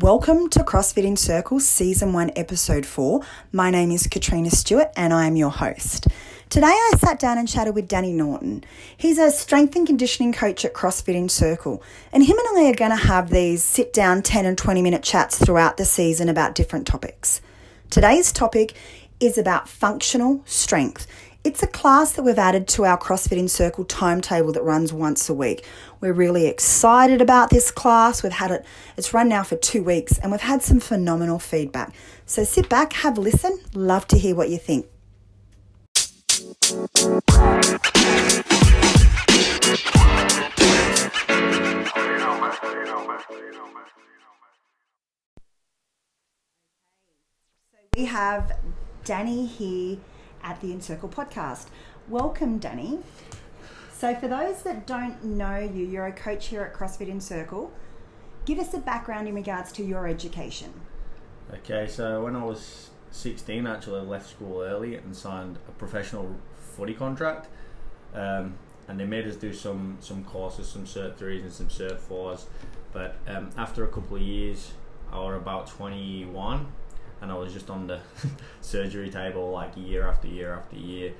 Welcome to CrossFit Encircle Season 1, Episode 4. My name is Katrina Stewart and I am your host. Today I sat down and chatted with Danny Naughton. He's a strength and conditioning coach at CrossFit Encircle, and him and I are going to have these sit-down 10 and 20-minute chats throughout the season about different topics. Today's topic is about functional strength. It's a class that we've added to our CrossFit Encircle timetable that runs once a week. We're really excited about this class. We've had it's run now for 2 weeks and we've had some phenomenal feedback. So sit back, have a listen, love to hear what you think. We have Danny here at the Encircle podcast. Welcome, Danny. So for those that don't know you, you're a coach here at CrossFit Encircle. Give us a background in regards to your education. Okay, so when I was 16, actually I left school early and signed a professional footy contract. And they made us do some courses, some Cert 3s and some Cert 4s. But after a couple of years, I was about 21, and I was just on the surgery table like year after year after year,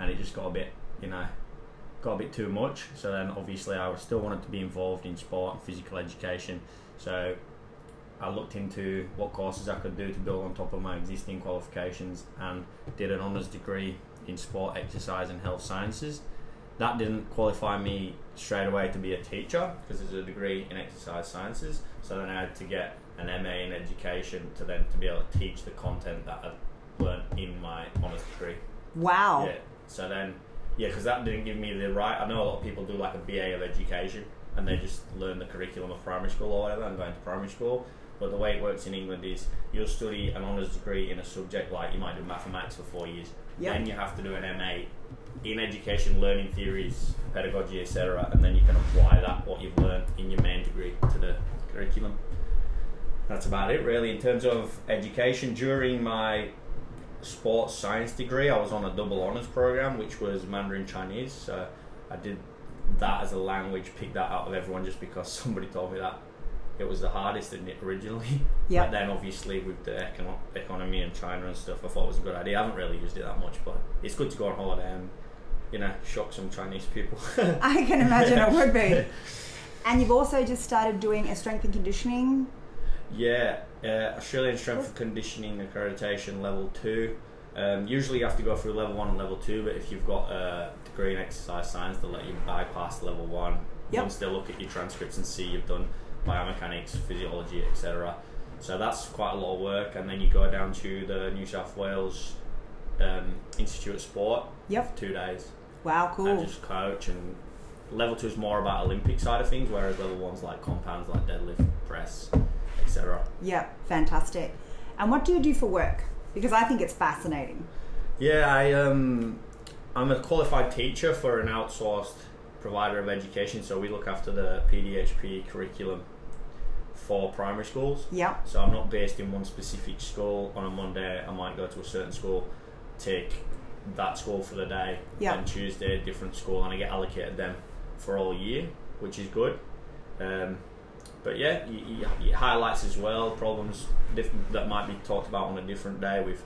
and it just got a bit too much. So then obviously I still wanted to be involved in sport and physical education, so I looked into what courses I could do to build on top of my existing qualifications and did an honours degree in sport, exercise and health sciences. That didn't qualify me straight away to be a teacher because there's a degree in exercise sciences, so then I had to get an MA in education to be able to teach the content that I learned in my honours degree. Wow. Yeah. So then, yeah, because that didn't give me the right. I know a lot of people do like a BA of education and they just learn the curriculum of primary school or whatever and go into primary school. But the way it works in England is you'll study an honours degree in a subject, like you might do mathematics for 4 years. Yep. Then you have to do an MA in education, learning theories, pedagogy, etc. And then you can apply that, what you've learned in your main degree, to the curriculum. That's about it really in terms of education. During my sports science degree I was on a double honours program, which was Mandarin Chinese, so I did that as a language, picked that out of everyone just because somebody told me that it was the hardest, didn't it, originally? Yeah. But then obviously with the economy and China and stuff, I thought it was a good idea. I haven't really used it that much, but it's good to go on holiday and, you know, shock some Chinese people. I can imagine. It would be. And you've also just started doing a strength and conditioning. Yeah, Australian Strength Conditioning Accreditation Level 2. Usually you have to go through Level 1 and Level 2, but if you've got a degree in exercise science, they'll let you bypass Level 1. Yep. Once they look at your transcripts and see you've done biomechanics, physiology, etc. So that's quite a lot of work, and then you go down to the New South Wales Institute of Sport. Yep. For 2 days. Wow, cool. And just coach, and Level 2 is more about Olympic side of things, whereas Level 1's like compounds like deadlift, press, etc. Yeah, fantastic. And what do you do for work? Because I think it's fascinating. Yeah, I'm a qualified teacher for an outsourced provider of education, so we look after the PDHPE curriculum for primary schools. Yeah. So I'm not based in one specific school. On a Monday I might go to a certain school, take that school for the day. Yeah. And Tuesday a different school, and I get allocated them for all year, which is good. But yeah, it highlights as well problems that might be talked about on a different day with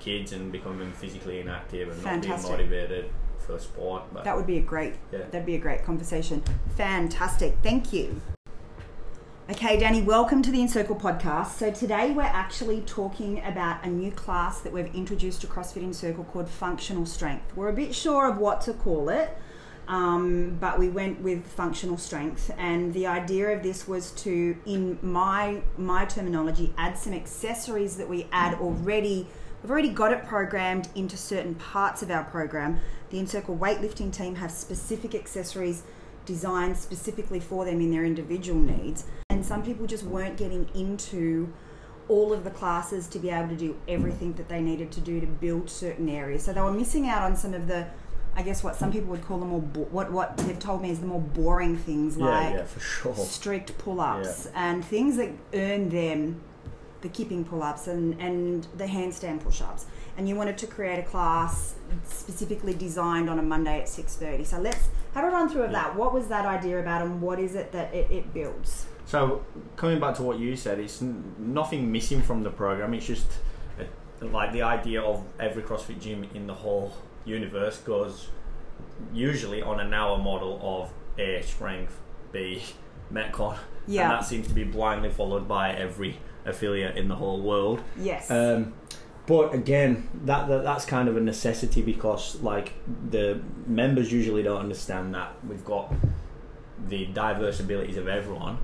kids and becoming physically inactive and fantastic. Not being motivated for sport. But that would be a great, yeah. That'd be a great conversation. Fantastic, thank you. Okay, Danny, welcome to the Encircle podcast. So today we're actually talking about a new class that we've introduced to CrossFit Encircle called Functional Strength. We're a bit sure of what to call it. But we went with functional strength, and the idea of this was to, in my terminology, add some accessories that we add already. We've already got it programmed into certain parts of our program. The Encircle weightlifting team have specific accessories designed specifically for them in their individual needs, and some people just weren't getting into all of the classes to be able to do everything that they needed to do to build certain areas. So they were missing out on some of the, I guess what some people would call the more what they've told me is the more boring things, like for sure. Strict pull-ups, yeah. And things that earn them the kipping pull-ups and the handstand push-ups. And you wanted to create a class specifically designed on a Monday at 6:30. So let's have a run through of that. What was that idea about, and what is it that it builds? So coming back to what you said, it's nothing missing from the program. It's just like the idea of every CrossFit gym in the whole universe goes usually on an hour model of A, strength, B, metcon, and that seems to be blindly followed by every affiliate in the whole world. Yes. But again, that's kind of a necessity, because like the members usually don't understand that we've got the diverse abilities of everyone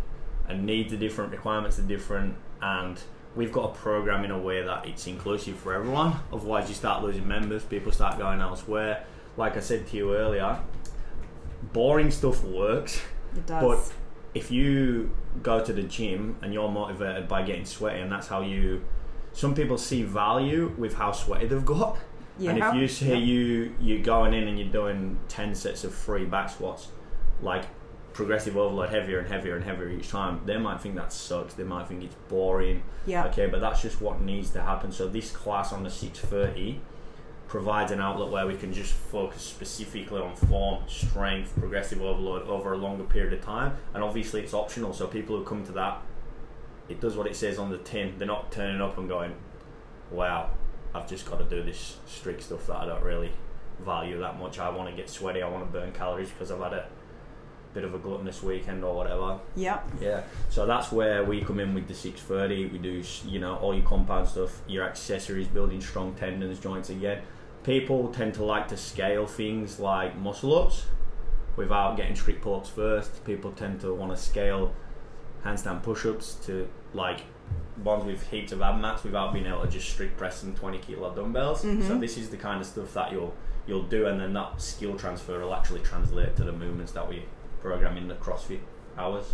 and needs are different, requirements are different, and we've got a program in a way that it's inclusive for everyone. Otherwise you start losing members, people start going elsewhere. Like I said to you earlier, boring stuff works. It does. But if you go to the gym and you're motivated by getting sweaty, and that's how you... Some people see value with how sweaty they've got. Yeah. And if you say you're going in and you're doing 10 sets of 3 back squats, like progressive overload, heavier and heavier and heavier each time, they might think that sucks. They might think it's boring. Yeah. Okay, but that's just what needs to happen. So this class on the 630 provides an outlet where we can just focus specifically on form, strength, progressive overload over a longer period of time. And obviously it's optional, so people who come to that, it does what it says on the tin. They're not turning up and going, wow, I've just got to do this strict stuff that I don't really value that much. I want to get sweaty, I want to burn calories because I've had a bit of a gluttonous weekend or whatever. Yeah. Yeah. So that's where we come in with the 630. We do, you know, all your compound stuff, your accessories, building strong tendons, joints again. People tend to like to scale things like muscle ups without getting strict pull-ups first. People tend to want to scale handstand push-ups to like ones with heaps of ab mats without being able to just strict press some 20-kilo dumbbells. Mm-hmm. So this is the kind of stuff that you'll do, and then that skill transfer will actually translate to the movements that we program in the CrossFit hours.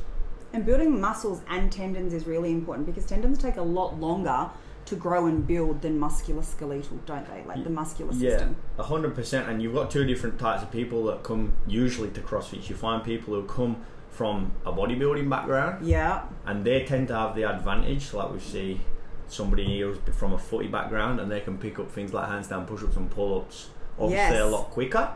And building muscles and tendons is really important, because tendons take a lot longer to grow and build than musculoskeletal, don't they? Like the muscular system. Yeah, 100%. And you've got two different types of people that come usually to CrossFit. You find people who come from a bodybuilding background, and they tend to have the advantage. Like we see somebody who's from a footy background, and they can pick up things like handstand push-ups and pull-ups obviously a lot quicker.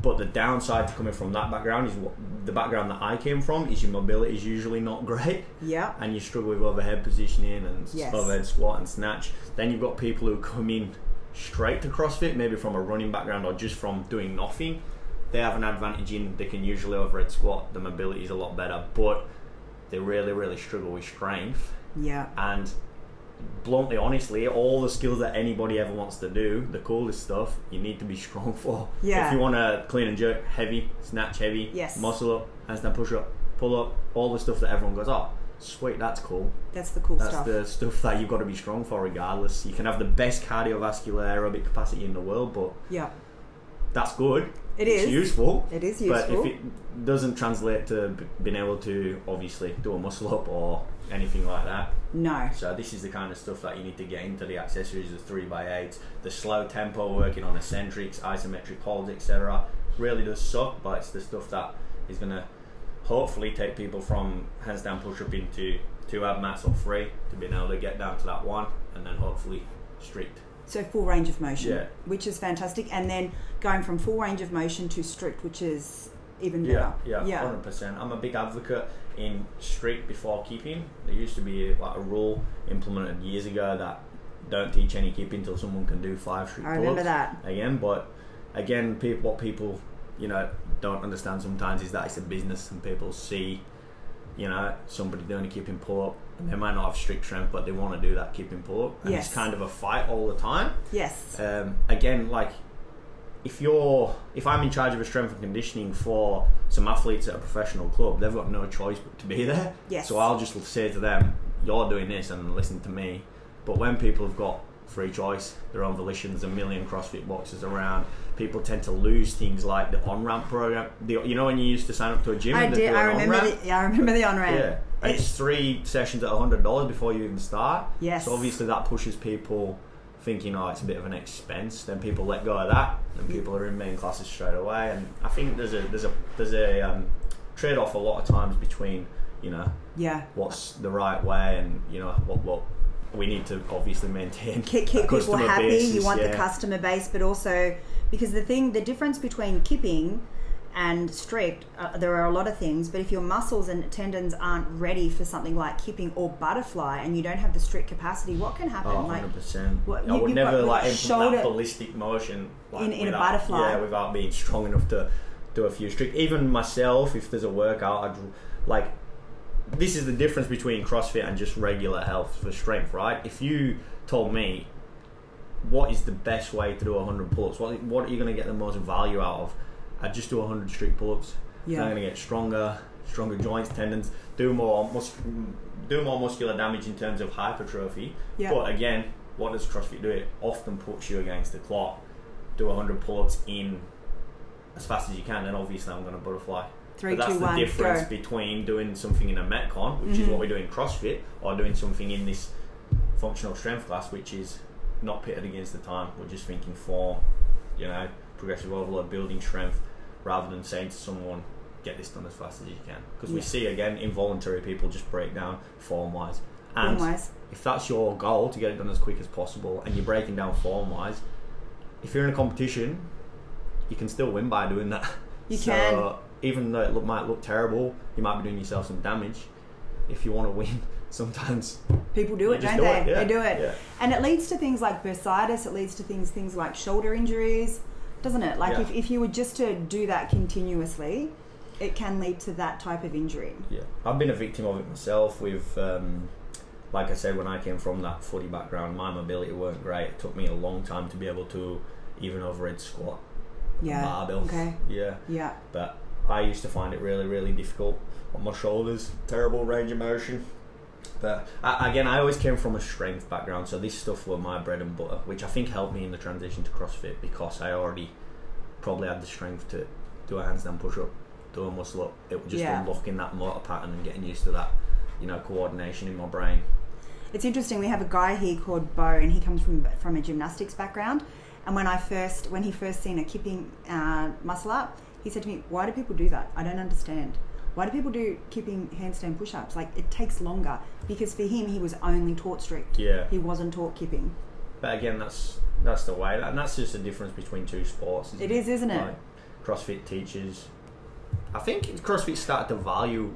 But the downside to coming from that background is what the background that I came from is your mobility is usually not great, and you struggle with overhead positioning and overhead squat and snatch. Then you've got people who come in straight to CrossFit, maybe from a running background or just from doing nothing. They have an advantage in they can usually overhead squat, the mobility is a lot better, but they really, really struggle with strength. Yeah. And bluntly, honestly, all the skills that anybody ever wants to do, the coolest stuff, you need to be strong for. Yeah. If you want to clean and jerk heavy, snatch heavy, muscle up, handstand push up, pull up, all the stuff that everyone goes, oh, sweet, that's cool. That's the cool stuff. That's the stuff that you've got to be strong for regardless. You can have the best cardiovascular aerobic capacity in the world, but that's good. It's useful. It is useful. But if it doesn't translate to being able to, obviously, do a muscle-up or anything like that. No. So this is the kind of stuff that you need to get into, the accessories, the 3x8s, the slow tempo, working on eccentrics, isometric holds, etc. Really does suck, but it's the stuff that is going to hopefully take people from handstand push-up into 2 ab mats or 3 to being able to get down to that 1, and then hopefully strict. So full range of motion, which is fantastic. And then going from full range of motion to strict, which is even better. Yeah, 100%. I'm a big advocate in strict before keeping. There used to be like a rule implemented years ago that don't teach any keeping until someone can do 5 strict pull-ups. I remember that. Again, but again, what people, you know, don't understand sometimes is that it's a business, and people see, you know, somebody doing a keeping pull-up. They might not have strict strength, but they want to do that keeping pull-up. And it's kind of a fight all the time. Yes. Again, like, if I'm in charge of a strength and conditioning for some athletes at a professional club, they've got no choice but to be there. Yes. So I'll just say to them, you're doing this and listen to me. But when people have got free choice, their own volition, there's a million CrossFit boxes around, people tend to lose things like the on-ramp program. You know when you used to sign up to a gym? I remember the on-ramp. Yeah. And it's 3 sessions at $100 before you even start. Yes. So obviously that pushes people thinking, oh, it's a bit of an expense. Then people let go of that, and people are in main classes straight away. And I think there's a trade-off a lot of times between, you know, what's the right way, and you know what we need to obviously maintain. Keep people happy. You want the customer base, but also because the difference between kipping and strict, there are a lot of things, but if your muscles and tendons aren't ready for something like kipping or butterfly and you don't have the strict capacity, what can happen? Oh, 100%. Like, I would never implement that ballistic motion like, in a butterfly. Yeah, without being strong enough to do a few strict. Even myself, if there's a workout, I'd like... This is the difference between CrossFit and just regular health for strength, right? If you told me what is the best way to do 100 pull-ups, what are you going to get the most value out of? I'd just do 100 strict pull-ups. Yeah. I'm going to get stronger joints, tendons, do more muscular damage in terms of hypertrophy. Yeah. But again, what does CrossFit do? It often puts you against the clock. Do 100 pull-ups in as fast as you can, and obviously I'm going to butterfly. That's the difference between doing something in a metcon, which is what we do in CrossFit, or doing something in this functional strength class, which is not pitted against the time. We're just thinking form, progressive overload, building strength, rather than saying to someone, get this done as fast as you can. Because we see, again, involuntary people just break down form-wise. And if that's your goal, to get it done as quick as possible, and you're breaking down form-wise, if you're in a competition, you can still win by doing that. You can. Even though it might look terrible, you might be doing yourself some damage. If you want to win, sometimes people do it, don't they? Yeah. They do it, yeah. And it leads to things like bursitis. It leads to things like shoulder injuries, doesn't it? Like if you were just to do that continuously, it can lead to that type of injury. Yeah, I've been a victim of it myself. With, like I said, when I came from that footy background, my mobility weren't great. It took me a long time to be able to even overhead squat. Yeah. Barbells. Okay. Yeah. Yeah. But I used to find it really, really difficult on my shoulders. Terrible range of motion. But again, I always came from a strength background, so this stuff were my bread and butter, which I think helped me in the transition to CrossFit, because I already probably had the strength to do a handstand push-up, do a muscle-up. It was just unlocking that motor pattern and getting used to that, coordination in my brain. It's interesting. We have a guy here called Bo, and he comes from a gymnastics background. And when he first seen a kipping muscle-up, he said to me, why do people do that? I don't understand. Why do people do kipping handstand push-ups? Like, it takes longer. Because for him, he was only taught strict. Yeah. He wasn't taught kipping. But again, that's the way. And that's just the difference between two sports. Isn't it? Like, CrossFit teaches... I think CrossFit started to value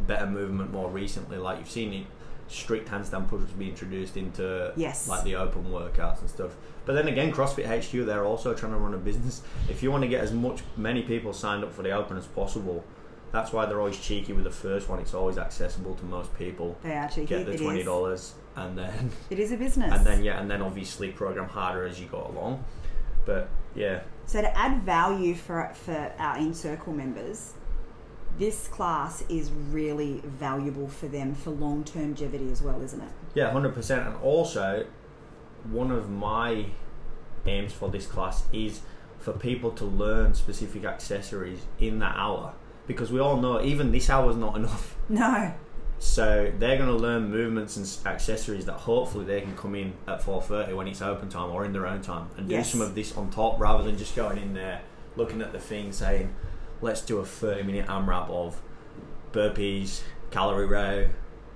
better movement more recently. Like, you've seen it, strict handstand push-ups be introduced into like the open workouts and stuff. But then again, CrossFit HQ, they're also trying to run a business. If you want to get as many people signed up for the open as possible, that's why they're always cheeky with the first one. It's always accessible to most people. They are cheeky. Get the $20 and then... It is a business. And then obviously program harder as you go along. But yeah. So to add value for our Encircle members, this class is really valuable for them for long-term longevity as well, isn't it? Yeah, 100%. And also, one of my aims for this class is for people to learn specific accessories in that hour, because we all know even this hour is not enough. No. So they're going to learn movements and accessories that hopefully they can come in at 4:30 when it's open time or in their own time and do some of this on top, rather than just going in there, looking at the thing, saying, let's do a 30-minute AMRAP of burpees, calorie row,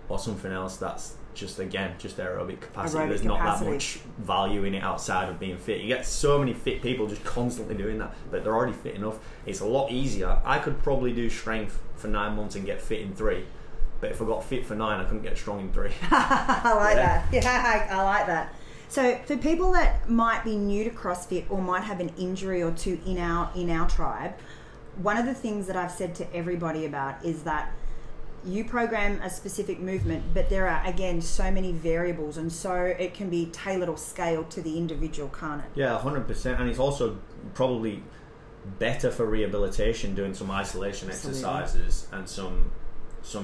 or something else. That's just, again, just aerobic capacity. There's not that much value in it outside of being fit. You get so many fit people just constantly doing that, but they're already fit enough. It's a lot easier. I could probably do strength for 9 months and get fit in 3, but if I got fit for 9, I couldn't get strong in 3. I like that. Yeah, I like that. So for people that might be new to CrossFit or might have an injury or two in our tribe, one of the things that I've said to everybody about is that you program a specific movement, but there are, again, so many variables, and so it can be tailored or scaled to the individual, can't it? Yeah, 100%. And it's also probably better for rehabilitation doing some isolation exercises and some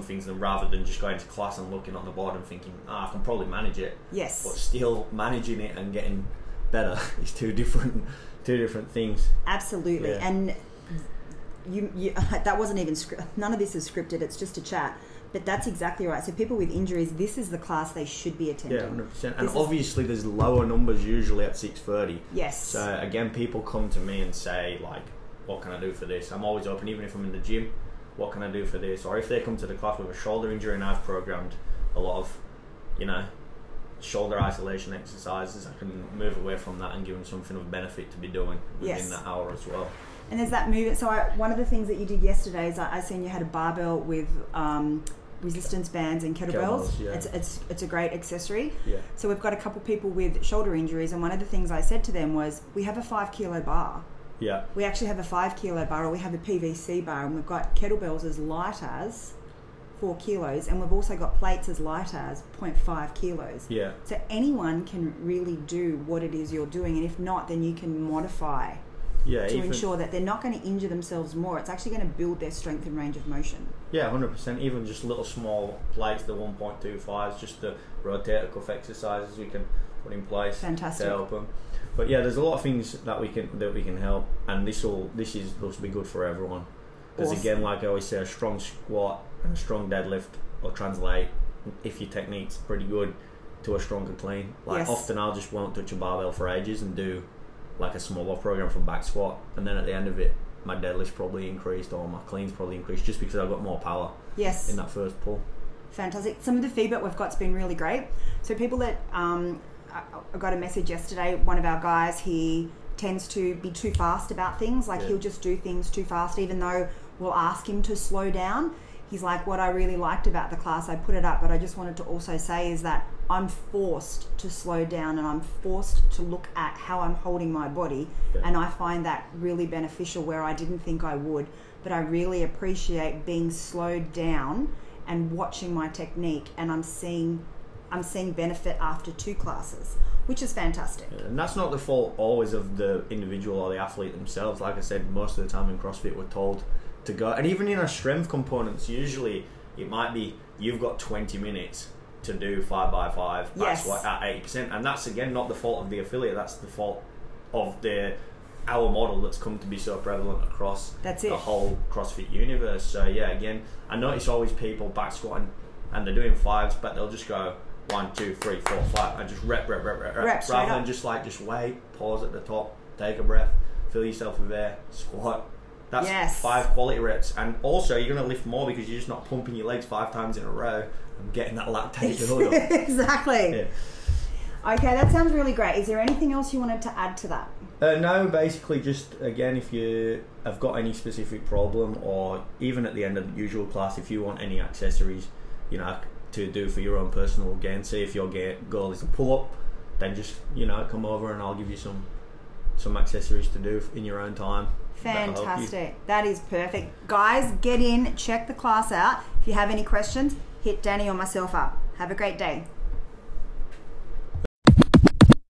things, rather than just going to class and looking on the board and thinking, I can probably manage it. Yes. But still managing it and getting better is two different things. Absolutely. Yeah. And... You that wasn't even scripted. None of this is scripted. It's just a chat, but that's exactly right. So people with injuries, this is the class they should be attending. Yeah, 100%. And obviously, there's lower numbers usually at 6:30. Yes. So again, people come to me and say, like, "What can I do for this?" I'm always open, even if I'm in the gym. What can I do for this? Or if they come to the class with a shoulder injury, and I've programmed a lot of, shoulder isolation exercises, I can move away from that and give them something of benefit to be doing within that hour as well. And there's that move. So one of the things that you did yesterday is I seen you had a barbell with resistance bands and kettlebells. Yeah. It's a great accessory. Yeah. So we've got a couple people with shoulder injuries, and one of the things I said to them was, we have a 5 kilo bar. Yeah. We actually have a 5 kilo bar, or we have a PVC bar, and we've got kettlebells as light as 4 kilos, and we've also got plates as light as 0.5 kilos. Yeah. So anyone can really do what it is you're doing, and if not, then you can modify to ensure that they're not going to injure themselves more. It's actually going to build their strength and range of motion. Yeah, 100%. Even just little small plates, the 1.25s, just the rotator cuff exercises we can put in place. Fantastic. To help them. But yeah, there's a lot of things that we can help, and this is supposed to be good for everyone. Because awesome. Again, like I always say, a strong squat and a strong deadlift will translate, if your technique's pretty good, to a stronger clean. Like often I'll just won't touch a barbell for ages and do like a smaller program from back squat, and then at the end of it my deadlift's probably increased or my clean's probably increased, just because I've got more power in that first pull. Fantastic. Some of the feedback we've got's been really great. So people that I got a message yesterday, one of our guys, he tends to be too fast about things, like he'll just do things too fast, even though we'll ask him to slow down. He's like, what I really liked about the class, I put it up, but I just wanted to also say is that I'm forced to slow down, and I'm forced to look at how I'm holding my body. And I find that really beneficial, where I didn't think I would, but I really appreciate being slowed down and watching my technique, and I'm seeing benefit after 2 classes, which is fantastic. Yeah, and that's not the fault always of the individual or the athlete themselves. Like I said, most of the time in CrossFit we're told to go, and even in our strength components, usually it might be you've got 20 minutes to do 5x5 that's like at 80%, and that's again not the fault of the affiliate, that's the fault of our model that's come to be so prevalent across the whole CrossFit universe. So yeah, again, I notice always people back squatting and they're doing 5s, but they'll just go 1, 2, 3, 4, 5 and just rep rather than just wait, pause at the top, take a breath, fill yourself with air, squat. That's 5 quality reps, and also you're going to lift more because you're just not pumping your legs 5 times in a row and getting that lactation order. Exactly. Yeah. Okay, that sounds really great. Is there anything else you wanted to add to that? No, basically just, again, if you have got any specific problem, or even at the end of the usual class, if you want any accessories, you know, to do for your own personal gain, say if your goal is a pull-up, then just, you know, come over and I'll give you some accessories to do in your own time. Fantastic. That is perfect. Guys, get in, check the class out. If you have any questions, hit Danny or myself up. Have a great day.